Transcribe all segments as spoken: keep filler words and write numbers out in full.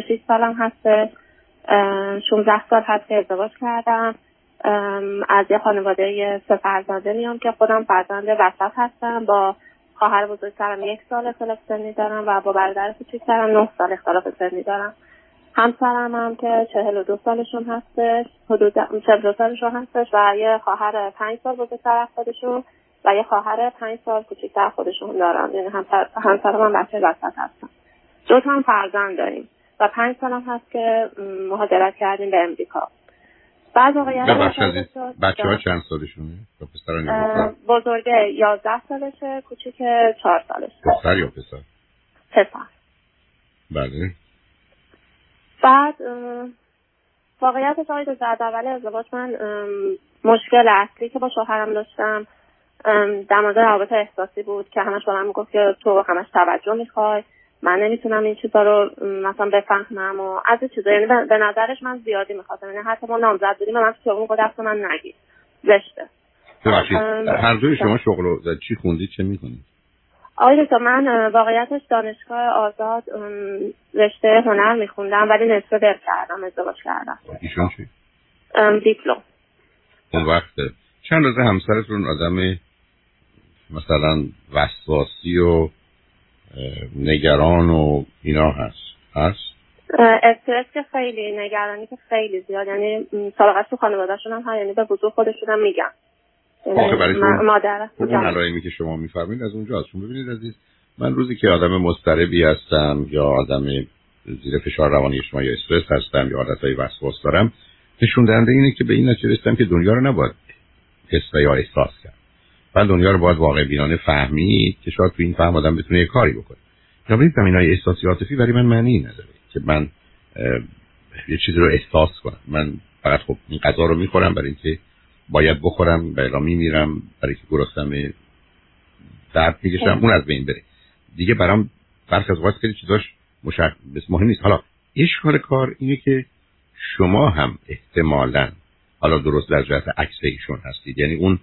سی و شش سالم هسته، شانزده سال هست که ازدواج کردم، از یه خانواده سه فرزنده میام که خودم فرزند وسط هستم، با خواهر بزرگترم یک سال اختلاف سنی دارم و با برادر کوچیکترم نه سال اختلاف سنی دارم. همسرم هم که چهل و دو سالشون هستش، حدود چهل و دو سالشون هستش و یه خواهر پنج سال بزرگتر از خودشون و یه خواهر پنج سال کوچیکتر خودشون دارم. یعنی همسر همسرم هم بچه وسط هستم. دو تا هم فرزند داریم و پنج سالم هست که مهاجرت کردیم به امریکا. بعد آقایت بچه ها چند سالشونه؟ بزرگه یازده سالشه، کوچیک چهار سالشه. پسر یا پسر؟ پسر. بله. بعد واقعیتش آقای دو زرد اولی ازدواج من مشکل اصلی که با شوهرم داشتم در مورد رابطه احساسی بود که همش با من میگفت که تو همش توجه میخوای، من نمیتونم این چیزا رو مثلا بفهمم و از این چیزا، یعنی به نظرش من زیادی میخواستم، یعنی حتی ما نامزد بودیم من که اون قدرت من نگید زشته. هر دوی شما شغل رو چی خوندید چه میکنید؟ آقای دکتر من واقعیتش دانشگاه آزاد رشته هنر میخوندم ولی نصفه بر کردم، ازدواج کردم. ایشون چی؟ دیپلم. اون وقت چند روز همسرتون آدم مثلا وسواسی و نگران و اینا هست هست؟ استرس که خیلی، نگرانی که خیلی زیاد، یعنی سابقه تو خانواده‌شون هم هست، یعنی به وضوح خودشون هم میگن. مادر اون علایمی که شما میفرمایید از اونجا هستون. ببینید عزیز، من روزی که آدم مضطربی هستم یا آدم زیر فشار روانی اجتماعی یا استرس هستم یا عادتهای وسواس دارم، نشون دهنده اینه که به این نتیجه رسیدم که دنیا رو نباید حس یا احساس کرد. من دنیا رو باید واقع بینانه فهمید که شاید تو این فهم آدم بتونه یه کاری بکنه. بنابراین زمینه‌های احساسی عاطفی برای من معنی نداره که من یه چیزی رو احساس کنم. من فقط خب این غذا رو میخورم برای اینکه باید بخورم، برای می میرم برای اینکه گرسنم، درد میکشم، اون از بین بره دیگه. برام فرق از واسه خیلی چیزاش مشخص مهم نیست. حالا اشکال کار اینه که شما هم احتمالاً حالا درست در جهت عکس ایشون هستید، یعنی اون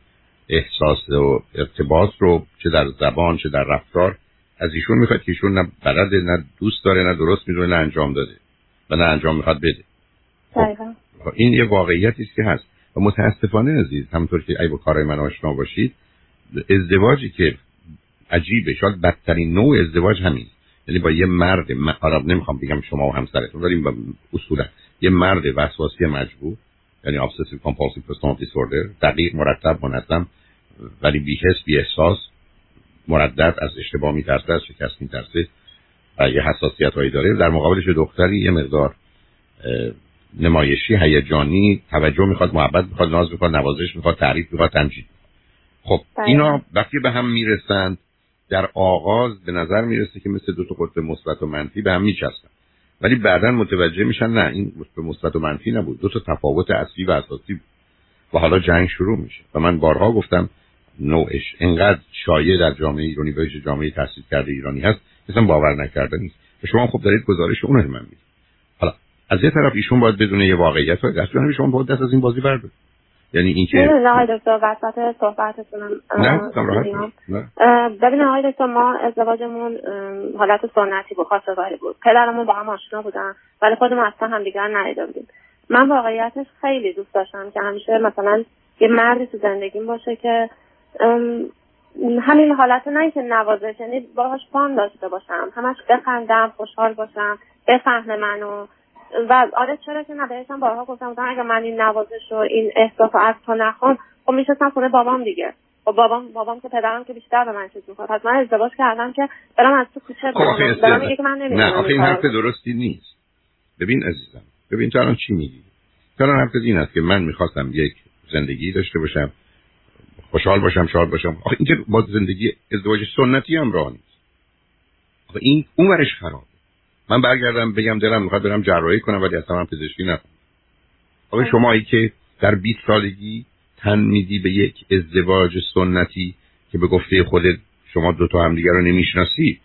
احساس و ارتباط رو چه در زبان چه در رفتار از ایشون میخواد که ایشون نه بلد، نه دوست داره، نه درست میدونه، نه انجام داده و نه انجام میخواد بده. خب این یه واقعیتی است که هست و متاسفانه عزیز، همونطور که عیب و کارهای من آشنا باشید، ازدواجی که عجیبه، شاید بدترین نوع ازدواج همین، یعنی با یه مرد مقرب، نمیخوام بگم شما و همسرتون، ولی اصولا یه مرد وسواسی مجبور، یعنی obsessive compulsive personality disorder، دقیق، مرتب، منظم ولی بی‌حس، بی‌احساس، مردد، از اشتباه میترسه، از شکست میترسه و یه حساسیت‌هایی داره. در مقابلش دختری یه مقدار نمایشی، هیجانی، توجه میخواد، محبت میخواد، ناز میخواد، نوازش میخواد، تعریف میخواد، تمجید. خب اینا وقتی به هم میرسند در آغاز به نظر میرسه که مثل دو تا قطب مثبت و منفی به هم میچسبن، ولی بعداً متوجه میشن نه، این قطب مثبت و منفی نبود، دو تا تفاوت اصلی و اساسی بود و حالا جنگ شروع میشه. و من بارها گفتم نوعش انقدر شایع در جامعه ایرانی و جامعه تحصیل کرده ایرانی هست اصلا باور نکردنی است. شما خب دارید گزارش اون رو من میدید. حالا از یه طرف ایشون باید بدون یه واقعیت و دست جانب شما باید دست از این بازی بردارید، یعنی اینکه نه آقای دکتر وسط صحبتتونم ببینید آقای دکتر ما ازدواجمون حالت سنتی بود، خواستگاری بود، پدرمون با هم آشنا بودن ولی خودمون اصلا همدیگر ندیده بودیم. من واقعیتش خیلی دوست داشتم که همیشه مثلا یه مردی تو زندگیم باشه که همین حالت، نه که نوازش، یعنی باهاش پام داشته باشم، همش بخندم، خوشحال باشم، بفهمه منو و آره چرا که نداشتم. بارها گفتم بودم اگه من این نوازش و این احساس رو از تو نخوام خب میشستم خونه بابام دیگه، و بابام بابام که پدرم که بیشتر به من چیز میکنه. پس من ازدواج کردم که برام از تو کوچه برام میگه که من نمیدونم. نه آخه این حرف درستی نیست. ببین عزیزم، ببین تو الان چی میگی؟ تو الان حرف این است که من میخواستم یک زندگی داشته باشم، خوشحال باشم، شاد باشم. آخه این که با زندگی ازدواج سنتی هم راه نیست. آخه این اونورش خراب. من برگردم بگم دلم میخواد برم جراحی کنم ولی اصلا من پزشکی نخوندم. آقا شمایی که در بیست سالگی تن میدی به یک ازدواج سنتی که به گفته خودت شما دو تا همدیگه رو نمیشناسی،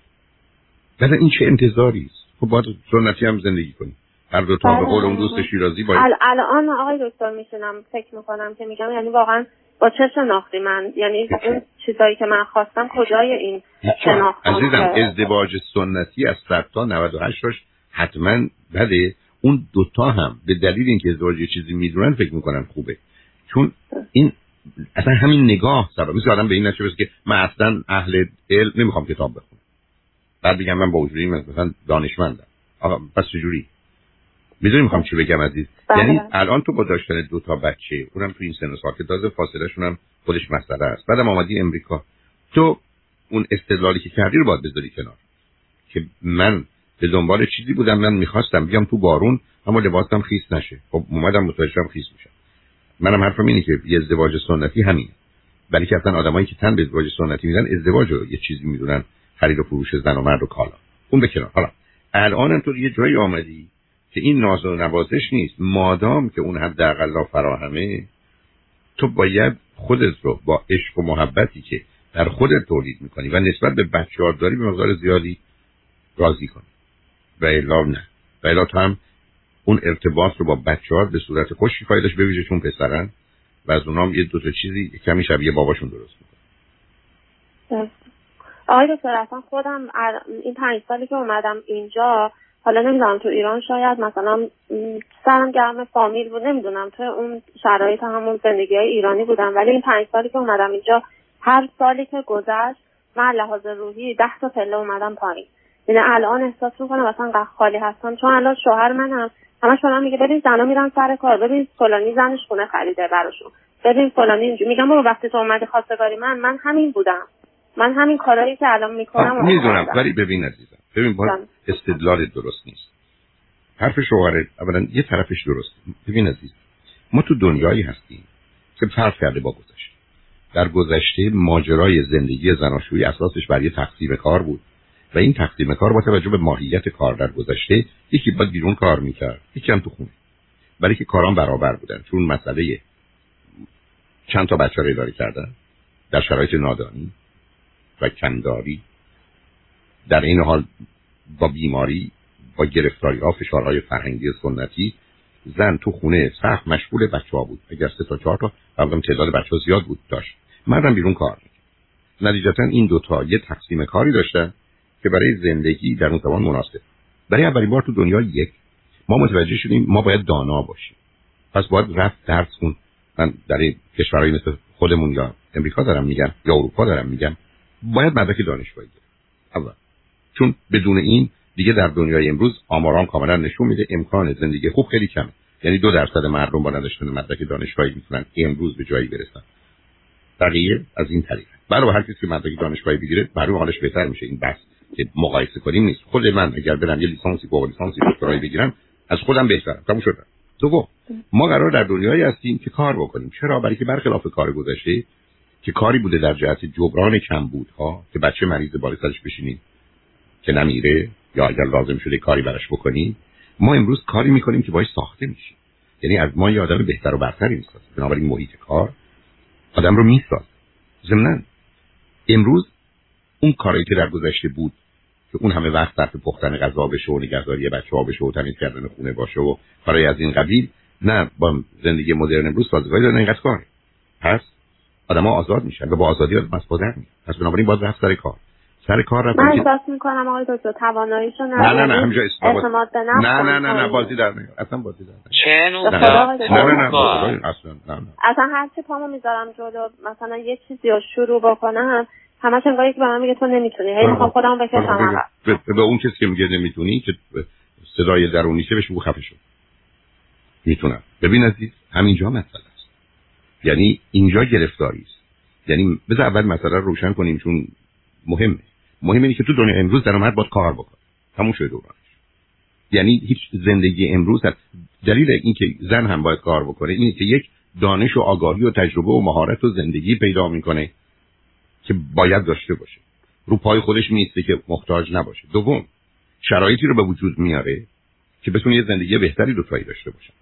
مثلا این چه انتظاری است؟ خب باید سنتی هم زندگی کنی. هر دو تا به قول اون دوست شیرازی باید. الان آقای دکتر میشنم فکر میکنم که میگم یعنی واقعا با چه شناختی من، یعنی اون چیزایی که من خواستم کجای این شناخت؟ عزیزم ازدواج سنتی از صد تا نود و هشت تاش حتما بله اون دوتا هم به دلیل اینکه ازدواج یه چیزی میدونن فکر میکنن خوبه، چون این اصلا همین نگاه سر میشه آدم به این نشه که من اصلا اهل علم نمیخوام کتاب بخونم، بعد بگم من با وجودی مثلا دانشمندم. آقا پس چجوری میدونی میخوام چی بگم عزیز؟ یعنی الان تو با داشتن دو تا بچه اونم تو این سن و سال که تازه فاصله شون هم خودش مسئله است، بعدم اومدی امریکا، تو اون استدلالی که کردی رو باید بذاری کنار که من به دنبال چیزی بودم، من میخواستم بیام تو بارون اما لباسم خیس نشه، خب اومدم متوجهم خیس میشم. منم حرفم اینه که یه ازدواج سنتی همین، ولی که اصلا آدمایی که تن به ازدواج سنتی میدن ازدواج رو یه چیزی میدونن، خرید و فروش زن و مرد و کالا، اون به کنار. حالا الانم تو یه جایی اومدی که این ناز و نوازش نیست، مادام که اون حداقل فراهمه، تو باید خودت رو با عشق و محبتی که در خودت تولید میکنی و نسبت به بچه‌ها داری به مقدار زیادی راضی کنی و الا نه و الا تو هم اون ارتباط رو با بچه‌ها به صورت خوشی فایدهش ببینی، چون پسرن و از اونام یه دو تا چیزی کمی شبیه باباشون درست میکنه. آقای دکتر اصلا خودم این پنج سالی که اومدم اینجا، حالا نمیدونم تو ایران شاید مثلا سرم گرم فامیل بود، نمیدونم تو اون شرایط همون زندگی های ایرانی بودم، ولی این پنج سالی که اومدم اینجا هر سالی که گذشت من لحاظ روحی ده تا پله اومدم پایین. یعنی الان احساس میکنم مثلا خالی هستم، چون الان شوهر منم همش به من میگه ببین زنا میرن سر کار، ببین فلانی زنش خونه خریده براشون، ببین فلانی اینجوری. میگم بابا وقتی تو اومدی خواستگاری من من همین بودم، من همین کارهایی که الان میکنم میدونم. ولی ببین عزیزم، ببین با استدلال درست نیست حرف شوهرت، اولا یه طرفش درست. ببین عزیز، ما تو دنیایی هستیم که فرق کرده با گذشته. در گذشته ماجرای زندگی زناشویی اساسش بر یه تقسیم کار بود و این تقسیم کار با توجه به ماهیت کار در گذشته یکی باید بیرون کار میکرد، یکی هم تو خونه، برای که کاران برابر بودن، چون مسئله چند تا بچه رو اداره کردن در شرایط نادانی و کمداری، در این حال با بیماری، با گرفتاری ها، فشارهای فرهنگی سنتی، زن تو خونه سخت مشغول بچه ها بود، اگر سه تا چهار تا بعضی تعداد بچه ها زیاد بود داشت، مردم بیرون کار میکرد. نتیجتا این دوتا یه تقسیم کاری داشتن که برای زندگی در اون زمان مناسب. برای اولین بار تو دنیا یک ما متوجه شدیم ما باید دانا باشیم، پس باید رفت درس خون. من در کشورهای مثل خودمون یا امریکا دارم میگم یا اروپا دارم میگم، باید مدرک دانشگاهی اول، چون بدون این دیگه در دنیای امروز آماران کاملا نشون میده امکان زندگی خوب خیلی کمه. یعنی دو درصد مردم با نداشتن مدرک دانشگاهی میتونن امروز به جایی برسن، بقیه از این طریق. برای هر کسی که مدرک دانشگاهی بگیره معلومه حالش بهتر میشه. این بس که مقایسه کنیم نیست. خود من اگر برم یه لیسانسی با لیسانسی دکترایی بگیرم از خودم بهترم. تموم شد. دوم ما قرار در دنیایی هستیم که کار بکنیم. چرا؟ برای که برخلاف کار گذشته که کاری بوده در جهت جبران کمبودها، که بچه مریض بالا سرش بشینی که نمیره یا اگر لازم شده کاری براش بکنی، ما امروز کاری میکنیم که باهاش ساخته میشیم. یعنی از ما یه آدم بهتر و برتری میسازه. بنابراین محیط کار آدم رو میسازه. ضمناً امروز اون کاری که در گذشته بود که اون همه وقت صرف پختن غذا بشه و نگهداری بچه‌ها بشه و تمیز کردن خونه باشه و برای از این قبیل، نه با زندگی مدرن امروز سازگاری داره اینقدر کار. پس آدم‌ها آزاد میشن و با آزادی آدم از پادر میاد. پس بنابراین باید رفت سر کار. سر کار رفت. من احساس می‌کنم آقای دکتر تواناییشو نداره. نه نه نه همینجا استفاده نه نه نه نه بازی در نمیاد. اصلا بازی در نمیاد. چه نه نه اصلا نه. اصلا هر چی پامو میذارم جلو مثلا یه چیزیو شروع بکنم، همش انگار یکی به من میگه تو نمیتونی. هی میخوام خودمو بکشم. به اون کسی که میگه نمیتونی که صدای درونیشه بهش بگو خفه شو. میتونم. ببین عزیز، همینجا مسئله است. یعنی اینجا گرفتاری است. یعنی بذار اول مسئله رو روشن کنیم، چون مهمه. مهم اینه که تو دنیا امروز در آمد باید کار بکنه. تموم شده دورانش. یعنی هیچ زندگی امروز هست. دلیل اینکه زن هم باید کار بکنه اینه که یک دانش و آگاهی و تجربه و مهارت و زندگی پیدا میکنه که باید داشته باشه، رو پای خودش میسته که محتاج نباشه. دوم شرایطی رو به وجود میاره که بتونه یه زندگی بهتری دوتایی داشته باشه.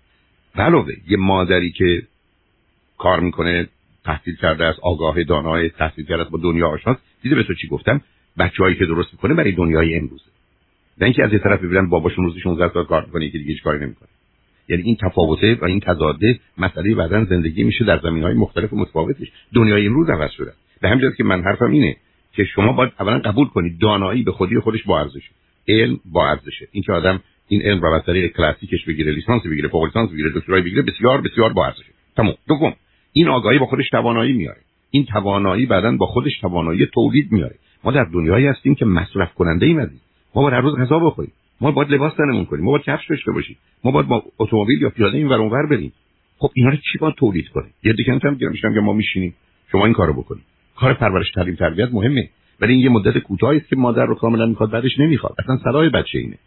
علاوه یه مادری که کار میکنه، تحصیل کرده است، آگاه، دانای، تحصیل کرده است، با دنیا آشناست. دیدی به تو چی گفتم؟ بچه‌هایی که درست میکنه برای دنیای امروزه، نه اینکه از یه طرف ببینن باباشون روزی شانزده ساعت کار میکنه که دیگه هیچ کاری نمیکنه. یعنی این تفاوته و این تضاده مسئله بعدن زندگی میشه در زمینهای مختلف و متفاوتش. دنیای امروز عوض شده. به همین جاست که من حرفم اینه که شما باید اولا قبول کنید دانایی به خودی خودش با ارزشه، علم با ارزشه. این که آدم این علم را از طریق کلاسیکش بگیره، لیسانس بگیره، فوق لیسانس بگیره، دکترای بگیره، بسیار بسیار با ارزشه. تمام. دوم، این آگاهی با خودش توانایی میاره. این توانایی بعداً با خودش توانایی تولید میاره. ما در دنیایی هستیم که مصرف کننده ایم عزیز. ما باید هر روز غذا بخوریم. ما باید لباس تنمون کنیم. ما باید کفش داشته باشیم. ما باید با اتومبیل یا پیاده این ور اون ور بریم. خب اینا رو چی باید تولید کنیم؟ یه دیگه هم میگم که ما میشینیم شما این کارو بکنید. کار پرورش تعلیم تربیت مهمه. ولی این یه مدت کوتاهی است که مادر رو کاملا میخواد بعدش نمیخواد. اصلا صلاح بچه اینه.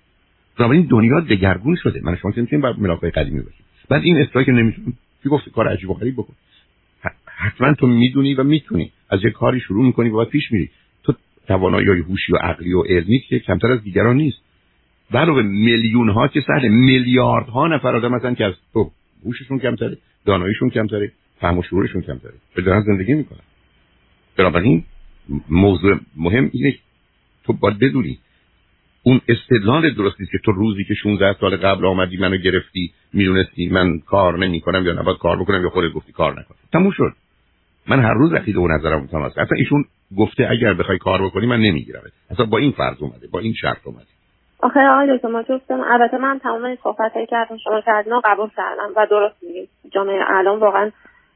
بنابراین دنیا دگرگون شده. من شما نمیتونیم بر ملاقات قدیمی باشیم. بعد این استرای که نمیتونیم چی گفت کار عجیب و غریب بکن. حتما تو میدونی و میتونی از یه کاری شروع میکنی و بعد پیش میری. تو توانایی هوشی و عقلی و علمی که کمتر از دیگران نیست. علاوه میلیون ها که سهل میلیاردها نفر آدم هستن که از تو هوششون کمتره، داناییشون کمتره، فهم و شعورشون کمتره. به دارن زندگی میکنن. بنابراین موضوع مهم اینه تو باید بدونی اون استدلال درست نیست که تو روزی که شانزده سال قبل آمدی منو گرفتی میدونستی من کار نمیکنم یا نباید کار بکنم یا خودت گفتی کار نکن. تموم شد. من هر روز عقیده و نظرم تمام است. اصلا ایشون گفته اگر بخوای کار بکنی من نمیگیرم. اصلا با این فرض اومده، با این شرط اومده. آخه آقای دکتر ما گفتم البته من تمام صحبتایی که از شما کردن قبول کردم و درست میگید. جامعه الان واقعا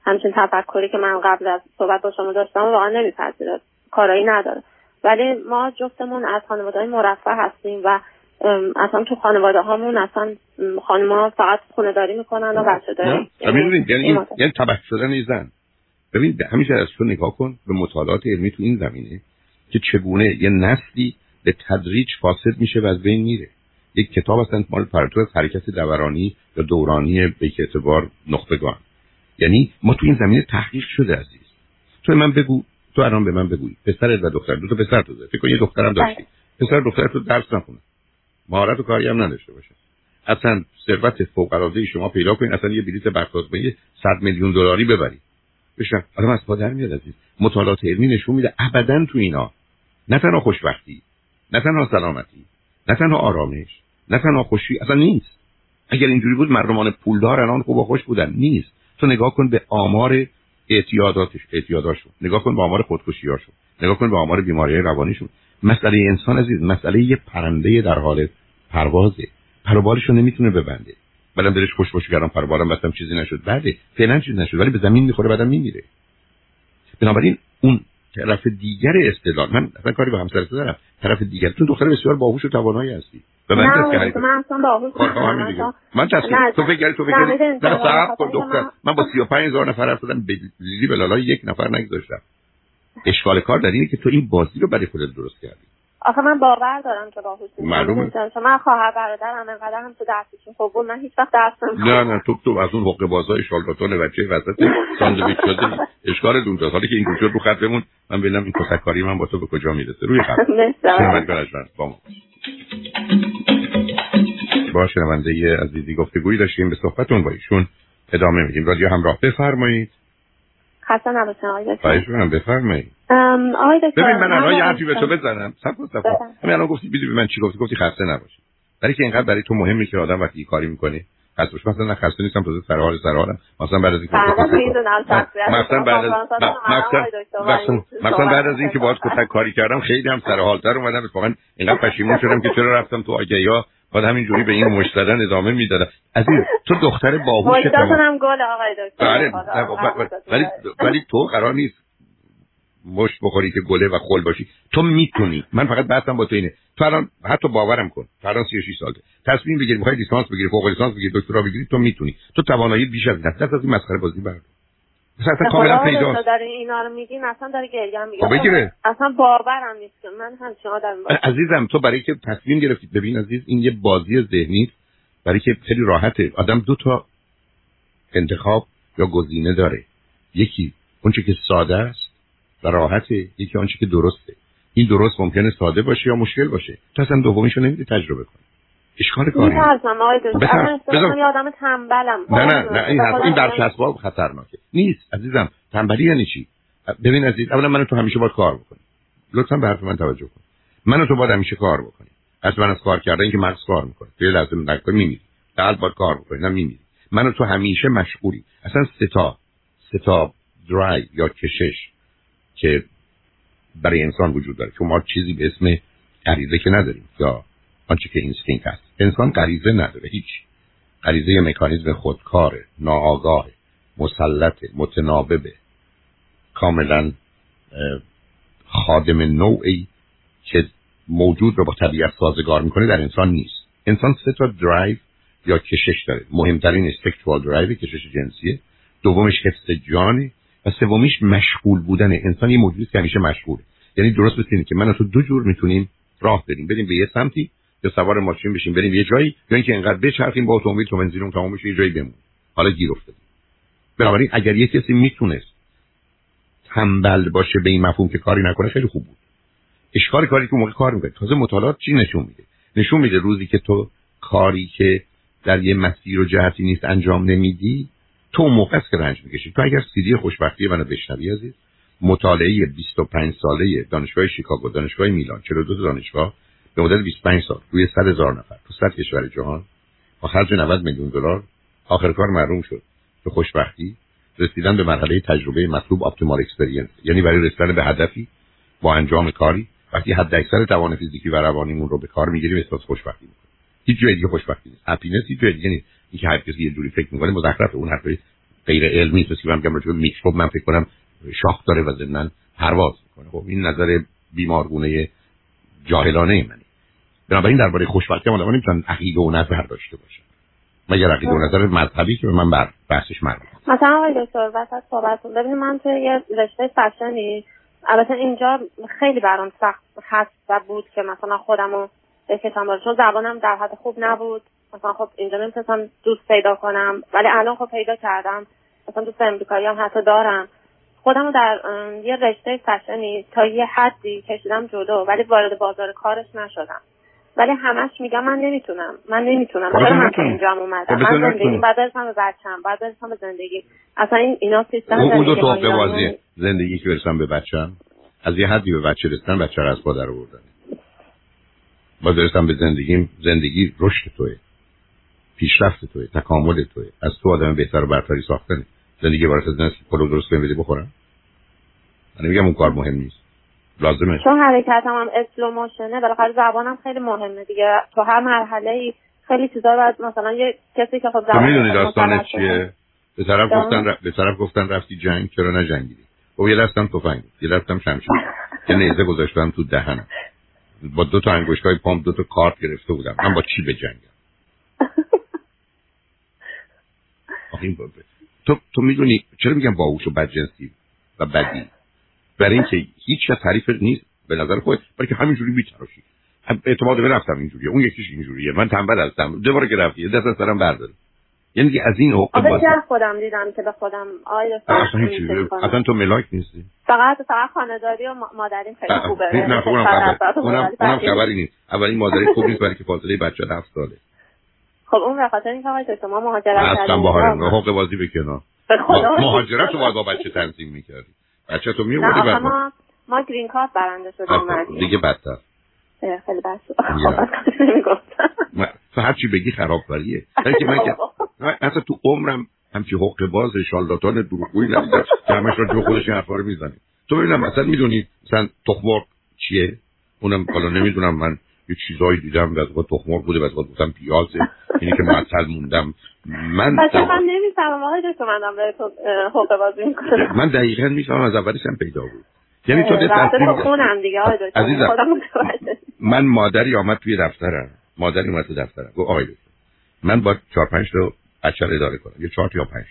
همچین تفکری که من قبل از صحبت با شما داشتم واقعا نمی‌پذیره. کارایی نداره. ولی ما جفتمون از خانواده‌های مرفه هستیم و اصلا تو خانواده هامون اصلا خانم‌ها فقط خونه داری میکنن و بچه داری. یعنی یعنی یعنی تبعیض شدن زن. ببین همیشه از تو نگاه کن به مطالعات علمی تو این زمینه که چگونه یه نسلی به تدریج فاسد میشه و از بین میره. یک کتاب هستند مال پراتور حرکت دورانی یا دورانی به اعتبار نخبگان. یعنی ما تو این زمینه تحقیق شده عزیز. تو من بگو تو الان به من بگوی پسرت و دختر دو تا پسر تو داشتی، فکر کن یه دخترم داشتی. پسر دختر تو درس نخونه، مهارت و کاری هم نداشته باشه، اصلا ثروت فوق العاده شما پیدا کنین، اصلا یه بلیت برخوردی صد میلیون دلاری ببرید بشن. آدم از پادر میاد عزیز. مطالعات علمی نشون میده ابداً تو اینا نه تنها خوشبختی، نه تنها سلامتی، نه تنها آرامش، نه تنها خوشی اصلا نیست. اگر اینجوری بود مردمان پولدار الان خوب و خوش بودن. نیست. تو نگاه کن به آمار اعتیاداتش، اعتیاداشون، نگاه کن به آمار خودکشیاشون، نگاه کن به آمار بیماری‌های روانیشون. مسئله انسان عزیز، مسئله یه پرنده در حال پروازه. پروبالشو نمیتونه ببنده. بلند درش خوشبوش کردم، پروبالم بستم چیزی نشد. بله، فعلا چیزی نشد ولی به زمین میخوره بعدم میمیره. بنابراین اون طرف دیگر استدلال من اصلا کاری با همسرت ندارم. طرف دیگر تو دختر بسیار باهوش و توانایی هستی. به من گفت که من اصلا باهوش نیستم. من تصدیق تو فکر تو فکر در صاحب دکتر من با سی و پنج هزار نفر حرف زدم، به لیلی بلالای یک نفر نگذاشتم. اشکال کار در اینه که تو این بازی رو برای خودت درست کردی. آخه من باور دارم که باهوش هستم. شما خواهر برادرم انقدر هم تو درسشون خوب بود، من هیچ وقت درس نمی‌خوندم. نه نه تو تو از اون حقه بازای شالاتون بچه وسط ساندویچ شدی. اشکار دون تا حالی که این گوشو رو خط بمون. من ببینم این کسکاری من با تو به کجا میرسه. روی خط. من گراشم با ما. با شنونده عزیزی گفتگویی داشتیم، به صحبتون با ایشون ادامه میدیم. رادیو همراه بفرمایید. حسن عباس آقای دکتر بفرمایید. آقای دکتر ببین من الان یه حرفی به تو بزنم. صفو صفو همین الان گفتی بیدی به من چی گفتی؟ گفتی خسته نباشی. ولی که اینقدر برای تو مهمه که آدم وقتی کاری میکنه خسته بشه. مثلا خسته نیستم، تازه سر حال سر حالم. مثلا بعد از اینکه مثلا بعد از مثلا مثلا بعد از اینکه باهات کتک کاری کردم خیلی هم سر حالتر اومدم، واقعا اینقدر پشیمون شدم که چرا رفتم تو آگهیا. بعد همینجوری به این مشتدن ادامه میدادم. عزیز تو دختر باهوش هستی. دادم گل آقای دکتر. ولی ولی تو قرار نیست مشت بخوری که گله و خل باشی. تو میتونی. من فقط بحثم با تو اینه. تو الان حتی باورم کن. فردا سی و شش سالته. تصمیم بگیری میخوای لیسانس بگیری، فوق لیسانس بگیری، دکترا بگیری، تو میتونی. تو توانایی بیش از حد از این مسخره بازی بردار. اصلا کاملا پیدا است. داره اینا رو میگین اصلا داره گریه میگیره. اصلا باورم نیست که من هم شما دارم. عزیزم تو برای که تصمیم گرفتید، ببین عزیز این یه بازی ذهنی برای که خیلی راحته. آدم دو تا انتخاب یا گزینه داره. یکی اونچه که ساده است و راحته، یکی اونچه که درسته. این درست ممکنه ساده باشه یا مشکل باشه. تو اصلا دومیشو نمیدی تجربه کنی. اشکار کاری نیست. آقای دکتر من یه آدم تنبلم. نه نه نه این حرف این برچسب‌ها خطرناکه. نیست عزیزم، تنبلی یعنی چی؟ ببین عزیز اولا من تو همیشه باید کار بکنی. لطفاً به حرف من توجه کن. من تو باید همیشه کار بکنی. اصلا از کار کردن که مغز کار میکنه. تو لازم نکنه میمیری. قلب باید کار بکنی، نه میمیری. من تو همیشه مشغولی. اصلا ستا ستا درایو یا کشش که برای انسان وجود داره. شما چیزی به اسم غریزه که نداریم یا آنچه که اینستینکت است. انسان غریزه نداره، هیچ. غریزه یه مکانیزم خودکاره، ناآگاهه، مسلطه، متناوبه، کاملا خادم نوعی که موجود رو با طبیعت سازگار میکنه در انسان نیست. انسان سه تا درایو یا کشش داره. مهمترین سکشوال درایو، کشش جنسیه، دومیش حفظ جانه و سومیش مشغول بودنه. انسان یه موجودیه که همیشه مشغوله. یعنی درست ببینید که من و تو دو جور میتونیم راه بریم، بریم به یه سمتی یا سوار ماشین بشیم بریم یه جایی، یا اینکه انقدر بچرخیم با اتومبیل تا بنزینمون تمام بشه یه جایی بمونیم. حالا گیر افتادیم. بنابراین اگر یه کسی میتونه تنبل باشه به این مفهوم که کاری نکنه خیلی خوب بود. اشکار کاری که موقع کار میکنه. تازه مطالعات چی نشون میده؟ نشون میده روزی که تو کاری که در یه مسیر و جهتی نیست انجام نمیدی، تو موقع است که رنج میکشی. تو اگر سیدی خوشبختی منو بشنوی عزیز، مطالعه بیست و پنج ساله دانشگاه شیکاگو، دانشگاه میلان، چهل و دو دانشگاه به مدت بیست و پنج سال روی صد هزار نفر تو صد کشور جهان با خرج نود میلیون دلار آخر کار معلوم شد که خوشبختی رسیدن به مرحله تجربه مطلوب اپتیمال اکسپریانس، یعنی برای رسیدن به هدفی با انجام کاری وقتی حداکثر توان فیزیکی و روانیمون رو به کار میگیریم احساس خوشبختی میکنیم. هیچ جای دیگه خوشبختی نیست. هپینس هیچ جای دیگه نیست. اینکه هر کسی یه جوری فکر میکنه مزخرفه، اون حرف غیر علمی است که من میگم راجع به میکروب من فکر کنم شاخ داره و ضمناً پرواز میکنه. خب این نظر بیمارگونه جاهلانه منه. بنابراین درباره خوشبختی ما نمیتونن عقیده و نظر داشته باشن. مگر عقیده و نظر مذهبی که من بر بحثش مرد. مثلا آقای دکتر وسط صحبتتون ببینید من تو یه رشته فشنی، البته اینجا خیلی برام سخت هست و بود که مثلا خودمو بکشم بالا، چون زبانم در حد خوب نبود. مثلا خب اینجا نمیتونستم دوست پیدا کنم، ولی الان خب پیدا کردم. مثلا دوست امریکایی هم حتی دارم. خودمو در یه رشته فشنی تا یه حدی کشیدم جلو، ولی وارد بازار کارش نشدم. ولی همش میگم من نمیتونم من نمیتونم مثلا من اینجا اومدم من زندگی بعد از هم بچم بعد از هم زندگی اصلا این اینا سیستم اون دو تا بوازی زندگی که برسم به بچم از یه حدی به بچه رسیدن بچه رو از پا در آوردن بعد برسم به زندگیم. زندگی رشد توئه، پیشرفت توئه، تکامل توئه، از تو آدم بهتر و برتری ساختنه. زندگی برای خودت پلو درست نمیدی بخورن. من میگم اون کار مهم نیست، لازمه چون حرکتم هم اسلو موشنه، بالاخره زبانم خیلی مهمه دیگه. تو هر مرحله‌ای خیلی چیزا بعد مثلا یه کسی که خب زبان میدونی داستان چیه، به طرف گفتن رف... به طرف گفتن رفتی جنگ چرا نجنگیدی؟ خب یه دستم تفنگ، یه دستم شمشیر، یه نیزه گذاشتم تو دهنم، با دو تا انگشتای پام دو تا کارت گرفته بودم، من با چی بجنگم؟ آخه تو تو میدونی چرا میگم باهوش و بدجنسی و بدی؟ برای اینکه هیچ چیز تعریف نیست به نظر خودت، بلکه همینجوری میتراشی. اعتماد به نفسم اینجوریه، اون یکیش اینجوریه، من تنبل هستم، دوباره که رفتی دست از سرم بردارم. یعنی از این حقوق باشه. آخه خودم دیدم که به خودم آیه اصلا تو ملاک نیستی. فقط فقط خانه‌داری و مادری خیلی خوبه. نه اونم اونم اونم خبری نیست. اولین مادری خوب نیست برای که فاصله بچه هفت ساله. خب اون به خاطر اینکه آقای دکتر ما مهاجرت کردیم. اصلا حقوق بازی بکنم. مهاجرت رو با بچه تنظیم می‌کردی. بچه تو میوردی بعد ما ما گرین کارت برنده شدم دیگه بدتر خیلی بس خب نمیگفتم تو هر چی بگی خرابکاریه. بلکه من که اصلا تو عمرم همچی حق باز شالاتان دروغگوی ندیدم که همش رو جو خودش حرفا رو میزنه. تو ببینم مثلا میدونی مثلا تخمر چیه؟ اونم حالا نمیدونم، من یه چیزایی دیدم که از وقت تخمر بوده بعد گفتم پیازه، یعنی که معطل موندم. من مثلا من نمی‌فهمم آقای دکتر منم به تو حقه بازی می‌کنم. من دقیقاً می‌فهمم از اولش هم پیدا بود. یعنی تو دستم خونم دیگه آقای دکتر. خودم من مادری اومد توی دفترم. مادری اومد تو دفترم. گفت آقای دکتر من با چهار پنج تا بچه اداره کنم. یه چهار یا پنج.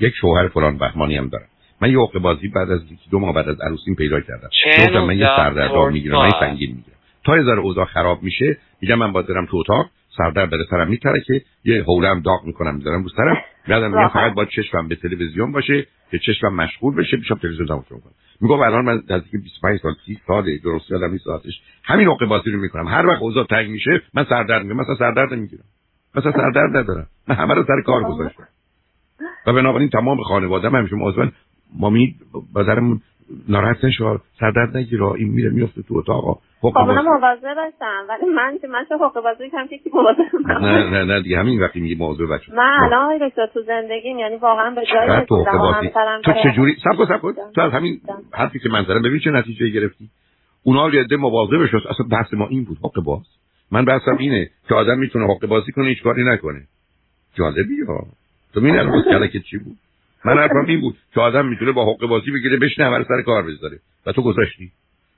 یک شوهر فلان بهمانی هم دارم. من یه حقه بازی بعد از دو ماه بعد از عروسیم پیدا کردم. گفتم من یه سردرد می‌گیرم، من سنگین می‌گیرم. تا یه ذره اوضاع خراب میشه میگم من باید برم تو اتاق، سردرد داره سرم میتره که یه حوله هم داغ میکنم میذارم رو سرم، بعدم میگم فقط باید چشمم به تلویزیون باشه که چشمم مشغول بشه بشم تلویزیون تماشا کنم. میگم الان من نزدیک بیست و پنج سال سی ساله درست یادم نیست ساعتش همین حقه بازی رو میکنم. هر وقت اوضاع تنگ میشه من سردرد میگم، مثلا سردرد میگیرم، مثلا سردرد ندارم، من همه رو سر کار گذاشتم و بنابراین تمام خانواده‌ام همیشه معذبن مامی بازارم ناراحت نشو سردرد نگیره این میره میفته تو اتاقا. خب من مواظب باشم ولی من که من چه حقه بازی کنم که کی مواظب کنم؟ نه نه نه دیگه همین وقتی میگی مواظب باش. من الان دکتر تو زندگیم یعنی واقعا به جای همسرم تو چه جوری صبر کن صبر کن تو از همین حرفی که من زدم ببین چه نتیجه گرفتی. اونا رو یاد مواظبش اصلا بحث ما این بود حقه باز. من بحثم اینه که آدم میتونه حق بازی کنه هیچ کاری نکنه. جالبیه ها. تو می‌دونی کلکه چی بود؟ من حرفم این بود که آدم میتونه با حق بازی بگیره بشنه همه سر کار بذاره و تو گذاشتی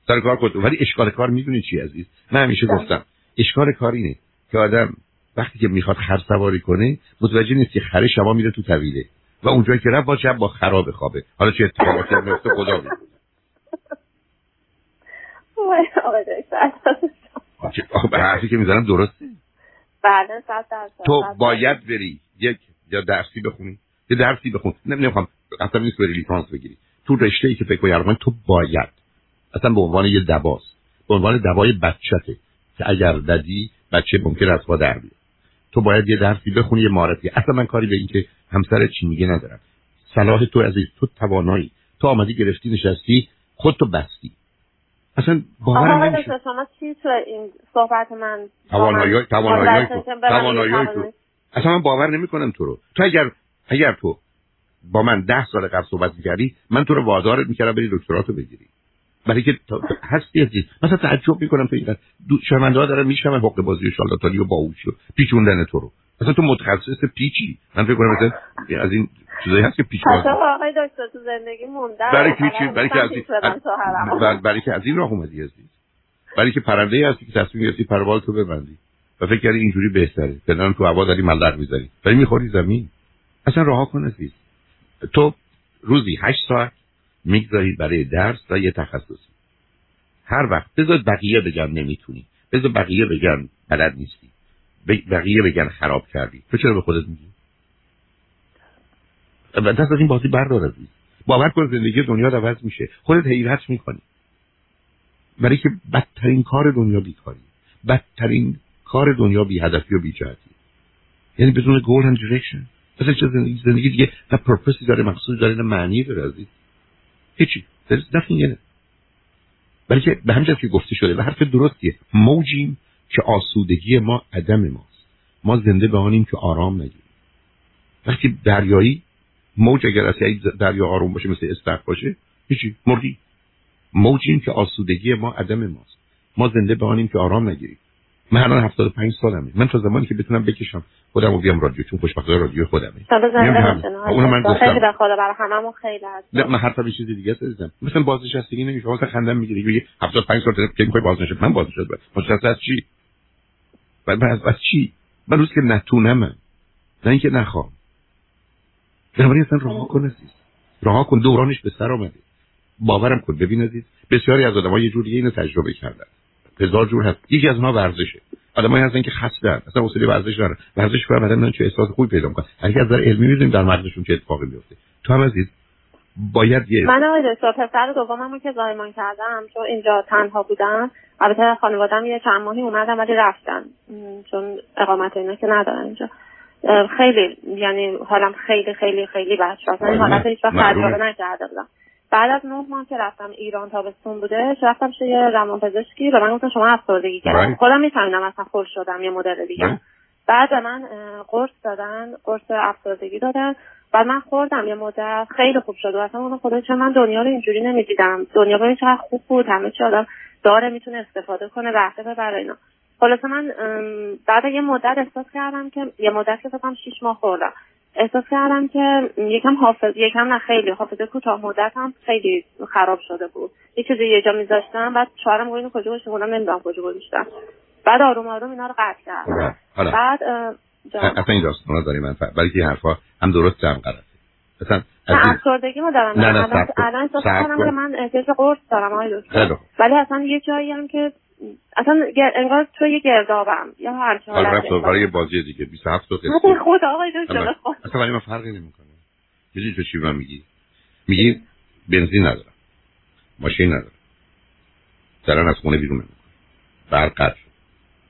سر کار خودت. ولی اشکال کار میدونی چی عزیز؟ من همیشه گفتم اشکال کار اینه که آدم وقتی که میخواد خر سواری کنه متوجه نیست که خره شما میره تو طویله و اونجایی که رفت با شب با خراب خوابه. حالا چه اتفاقاتی میفته خدا میدونه. آخه حرفی که میزنم درسته؟ بله صد درصد. تو باید بری یک یا درسی بخونی یه درسی بخون، نمیخوام اصلا نیست بری لیسانس بگیری تو رشته‌ای که فکر و یرمان تو باید اصلا به عنوان یه دباس، به عنوان دوای بچته که اگر ددی بچه ممکن از پا در بیاد. تو باید یه درسی بخونی، یه مهارتی. اصلا من کاری به این که همسر چی میگه ندارم. صلاح تو عزیز، تو توانایی، تو آمدی گرفتی نشستی خودتو بستی. اصلا باورم نمیشه آقا شما چی تو این صحبت من توانایی توانایی توانایی تو اصلا من باور نمیکنم تو رو. تو اگر اگر تو با من ده سال قبل صحبت می‌کردی من تو رو وادارت می‌کردم بری دکتراتو بگیری. برای که هستی عزیز مثلا تعجب می‌کنم تو این شرمنده‌ها دارن میشن حق بازی ان شاءالله تالی و باوشو پیچوندن تو رو. مثلا تو متخصص پیچی. من فکر کنم مثلا از این چیزایی هست که پیچ باشه. آقای دکتر تو زندگی موندن. برای که برای که از این برای که از این راه اومدی عزیز. برای که پرنده هستی که تصمیم گرفتی پرواز تو ببندی و فکر کردی اینجوری بهتره. فعلا تو هوا داری ملق می‌ذاری. ولی می‌خوری زمین. اصلا رها کن عزیز. تو روزی هشت ساعت میگذاری برای درس و یه تخصصی. هر وقت بذار بقیه بگن نمیتونی، بذار بقیه بگن بلد نیستی، بقیه بگن خراب کردی، تو چرا به خودت میگی؟ دست از این بازی بردار عزیز. باور کن زندگی دنیا عوض میشه. خودت حیرت میکنی برای که بدترین کار دنیا بیکاری، بدترین کار دنیا بی هدفی و بی جهتی، یعنی بدون گول اند دایرکشن. اصلا چه زندگی زندگی دیگه نه پرپسی داره، مقصود داره، نه معنی داره عزیز. هیچی دفعیه. بلکه به همجاست که گفته شده و حرف درستیه، موجیم که آسودگی ما عدم ماست. ما زنده به آنیم که آرام نگیریم. وقتی دریایی موج اگر از دریا آروم باشه مثل استخر باشه هیچی مردی. موجیم که آسودگی ما عدم ماست. ما زنده به آنیم که آرام نگیریم. من الان هفتاد و پنج سالمه. من تا زمانی که بتونم بکشم خودم رو بیام رادیو، چون خوشبختانه رادیو خودمه. اون من گفتم خیلی بخدا برای هممون خیلی عزیزم. نه من حرفم چیز دیگه است عزیزم. مثلا بازنشستگی نمیشه. واسه خندم میگیره میگه هفتاد و پنج سال که میخوای بازنشسته. من بازنشسته باشم. بازنشسته از چی؟ من از چی؟ من روز که نتونم، نه اینکه نخوام. بنابراین اصلا رها کن عزیز. رها کن، دورانش به سر اومده. باورم کن ببین عزیز، بسیاری از آدم‌ها یه جوری اینو تجربه کردن. هزار جور هست. یکی از اونها ورزشه. آدمایی هستن که خسته‌اند، اصلا حوصله ورزش ندارن. ورزش کردن بعدن چه احساس خوبی پیدا می‌کنن. هرگز از نظر علمی می‌دونیم در مغزشون چه اتفاقی می‌افته. تو هم عزیز باید یه من آقای دکتر پسر دوممو که زایمان کردم، چون اینجا تنها بودم، البته خانواده‌ام یه چند ماهی اومدن ولی رفتن. چون اقامت اینا که ندارن اینجا. خیلی یعنی حالم خیلی خیلی خیلی بحثا. من حالت هیچ وقت تجربه نکرده بودم. بعد از نه ماه که رفتم ایران تابستون بوده، رفتم یه روانپزشکی و من گفتم شما افسردگی کردید. خودم میفهمیدم اصلا خل شدم یه مدل دیگه. بعد من قرص دادن، قرص افسردگی دادن. بعد من خوردم یه مدت خیلی خوب شد. اصلا من خدا چه من دنیا رو اینجوری نمیدیدم. دنیا برای چقدر خوب بود، همه چی آدم داره میتونه استفاده کنه بهتره برای اینا. خلاص من بعد یه مدت احساس کردم که یه مدت که فقط شش ماه خوردم. احساس کردم که یکم حافظ یکم نه خیلی حافظه کوتاه مدتم خیلی خراب شده بود. یه چیزی یه جا میذاشتم بعد شوهرم گفت اینو کجا گذاشتی؟ گفتم نمیدونم کجا گذاشتم. بعد آروم آروم اینا رو قطع کردم. بعد اصلا این داستانا داریم من فقط برای که حرفا هم درست هم غلطه. مثلا افسردگی ما دارم. من الان احساس کردم که من احتیاج به قرص دارم آقای دکتر. ولی اصلا یه جایی هم که اصلا انگار تو یه گردابم یا هر چه حالت برای بازی دیگه بیست و هفت تا خود خدا آقای دکتر خود اصلا ولی من فرقی نمی‌کنه. می‌دونی تو چی من میگی؟ میگی بنزین ندارم، ماشین ندارم، دارن از خونه بیرون نمی‌کنم، برق قطع شد،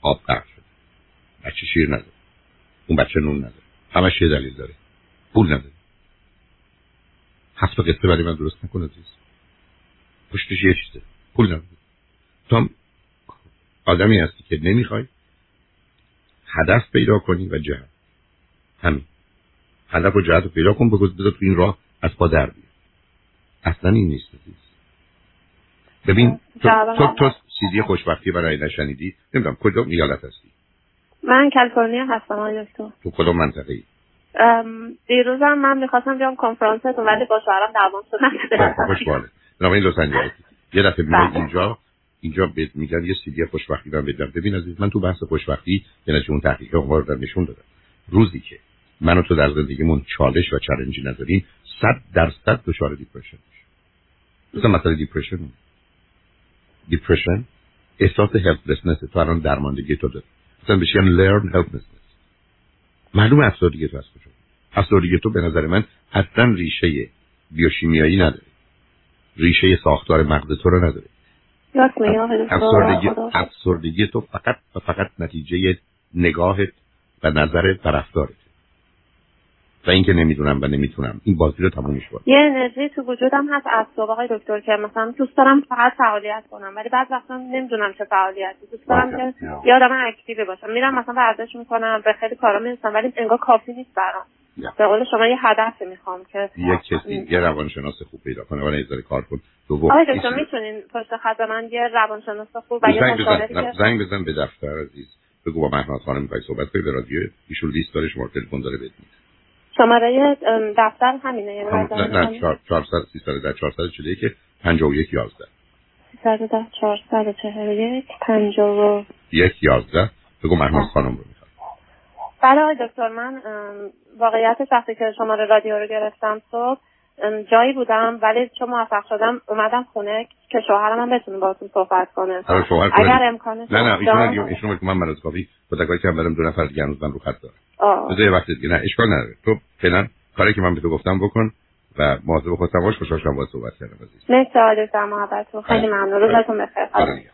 آب قطع شد، بچه شیر نداره، اون بچه نون نداره، همش یه دلیل داره، پول نداره. هفت تا قصه برای من درست نکنه عزیز. پشتش یه چیزه، پول نداره. تو آدمی هستی که نمیخوای هدف پیدا کنی و جهت. همین هدف و جهت رو پیدا کن، بگذار تو این راه از پا در بیای. اصلا این نیست عزیز. ببین تو تو, تو سیدی خوشبختی برای نشنیدی، نمیدونم کدوم ایالت هستی؟ من کالیفرنیا هستم آقای دکتر. تو کدوم منطقه‌ای؟ دیروزم من می‌خواستم بیام کنفرانستون ولی با شوهرم دعوام شد. خوشباله. نامه لس آنجلس. یه دفعه میاد اینجا، اینجا بهت میگن یه سیدی خوشبختی دارم بدم. ببین عزیز من تو بحث خوشبختی یعنی چون تحقیق اونورا رو نشون دادم. روزی که من و تو در زندگیمون چالش و چالنجی نداریم صد درصد دچار دیپرشن میشیم. مثلا مثلا دیپرشن دیپرشن احساس هلپلسنس تو الان درماندگی تو داره. مثلا بهش میگن لرن هلپلسنس. معلومه افسردگی تو از کجا میاد. افسردگی تو به نظر من اصلا ریشه بیوشیمیایی نداره. ریشه ساختار مغز تو رو نداره. افسردگی افسردگی تو فقط و فقط نتیجه نگاهت و نظرت و رفتارت و اینکه نمیدونم و نمیتونم این بازی رو تمومش کنم. یه انرژی تو وجودم هست اعصاب آقای دکتر که مثلا دوست دارم فقط فعالیت کنم ولی بعض وقتا نمیدونم چه فعالیتی دوست دارم که یادم اکتیو باشم. میرم مثلا ورزش میکنم، به خیلی کارا میرسم ولی انگار کافی نیست برام. به قول شما یه هدف میخوام که یک کسی یه روانشناس خوب پیدا کنه و نذاره کار کنه. دوم آقای دکتر میتونین پشت خط من یه روانشناس خوب و یه مشاوره زنگ بزن به دفتر عزیز بگو با مهناز خانم میخوای صحبت کنی به رادیو ایشون لیست داره شماره تلفن داره بدید. شماره دفتر همینه یعنی نه نه چهارصد سیصد و ده چهارصد و چهل و یک که پنجاه و یک یازده سیصد و ده چهارصد و چهل و یک پنجاه و یک یازده بگو مهناز خانم رو میخوام. بله آقای دکتر من واقعیت وقتی که شماره رادیو رو گرفتم صبح جایی بودم ولی چون موفق شدم اومدم خونه که شوهرم هم بتونه باهاتون صحبت کنه. اگر امکانش نه نه ایشون ایشون من مرز کافی خداگاهی که برام دو نفر دیگه هنوز من رو خط دارم. بذار وقت دیگه نه اشکال نداره. تو فعلا کاری که من به تو گفتم بکن و مواظب خودت باش. خوشحال شدم باهات صحبت کردم عزیز. مرسی عزیزم محبت تو خیلی ممنون. روزتون بخیر.